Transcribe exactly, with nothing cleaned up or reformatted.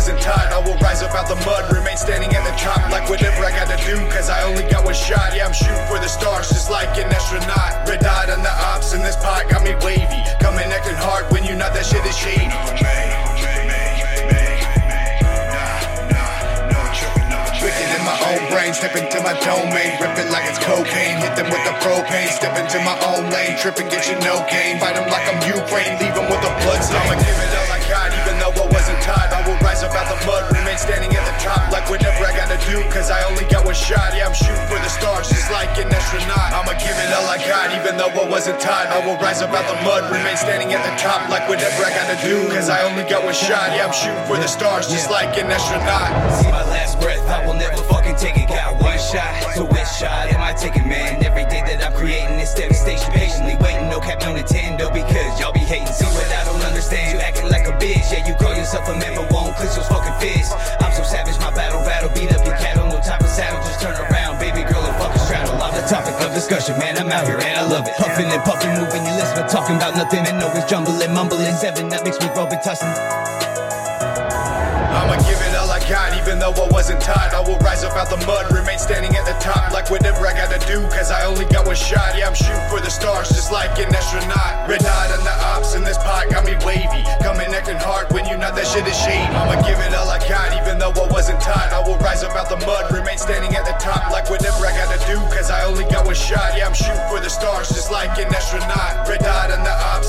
wasn't taught. I will rise up out the mud, remain standing at the top. Like whatever I gotta do, cause I only got one shot. Yeah, I'm shooting for the stars, just like an astronaut. Red dot on the ops, and this pot got me wavy. Coming acting hard, when you not, that shit is shady. Brain, step into my domain, rip it like it's cocaine, hit them with the propane, step into my own lane, trip and get you no gain, fight them like I'm Ukraine, leave them with a blood stain. I'ma give it up like God, even though I wasn't taught. I will rise up out the mud, remain standing at the top, like whatever I gotta do, cause I only got one shot. Yeah, I'm shooting for the stars, just like an astronaut. I'ma give it up like God, even though I wasn't taught. I will rise up out the mud, remain standing at the top, like whatever I gotta do, cause I only got one shot. Yeah, I'm shooting for the stars, just like an astronaut. See my last breath, I will never fucking take it, got one shot, so which shot am I taking, man? Every day that I'm creating this devastation, patiently waiting, no cap, no Nintendo, because y'all be hating. See what I don't understand, you acting like a bitch, yeah, you call yourself a member, won't click those fucking fists. I'm so savage, my battle rattle, beat up your cattle, no type of saddle, just turn around, baby girl, and fucking straddle. I'm the topic of discussion, man, I'm out here, and I love it. Huffing and puffing, moving your lips, but talking about nothing, and always jumbling, mumbling, seven, that makes me rubbing, tossing. I'ma give it up like God, even though I wasn't taught. I will rise up out the mud, remain standing at the top, like whatever I gotta do, cause I only got one shot. Yeah, I'm shooting for the stars, just like an astronaut. Red dot on the ops, and this pot got me wavy. Coming acting hard, when you not, that shit is shady. I'ma give it up like God, even though I wasn't taught. I will rise up out the mud, remain standing at the top, like whatever I gotta do, cause I only got one shot. Yeah, I'm shooting for the stars, just like an astronaut. Red dot on the ops.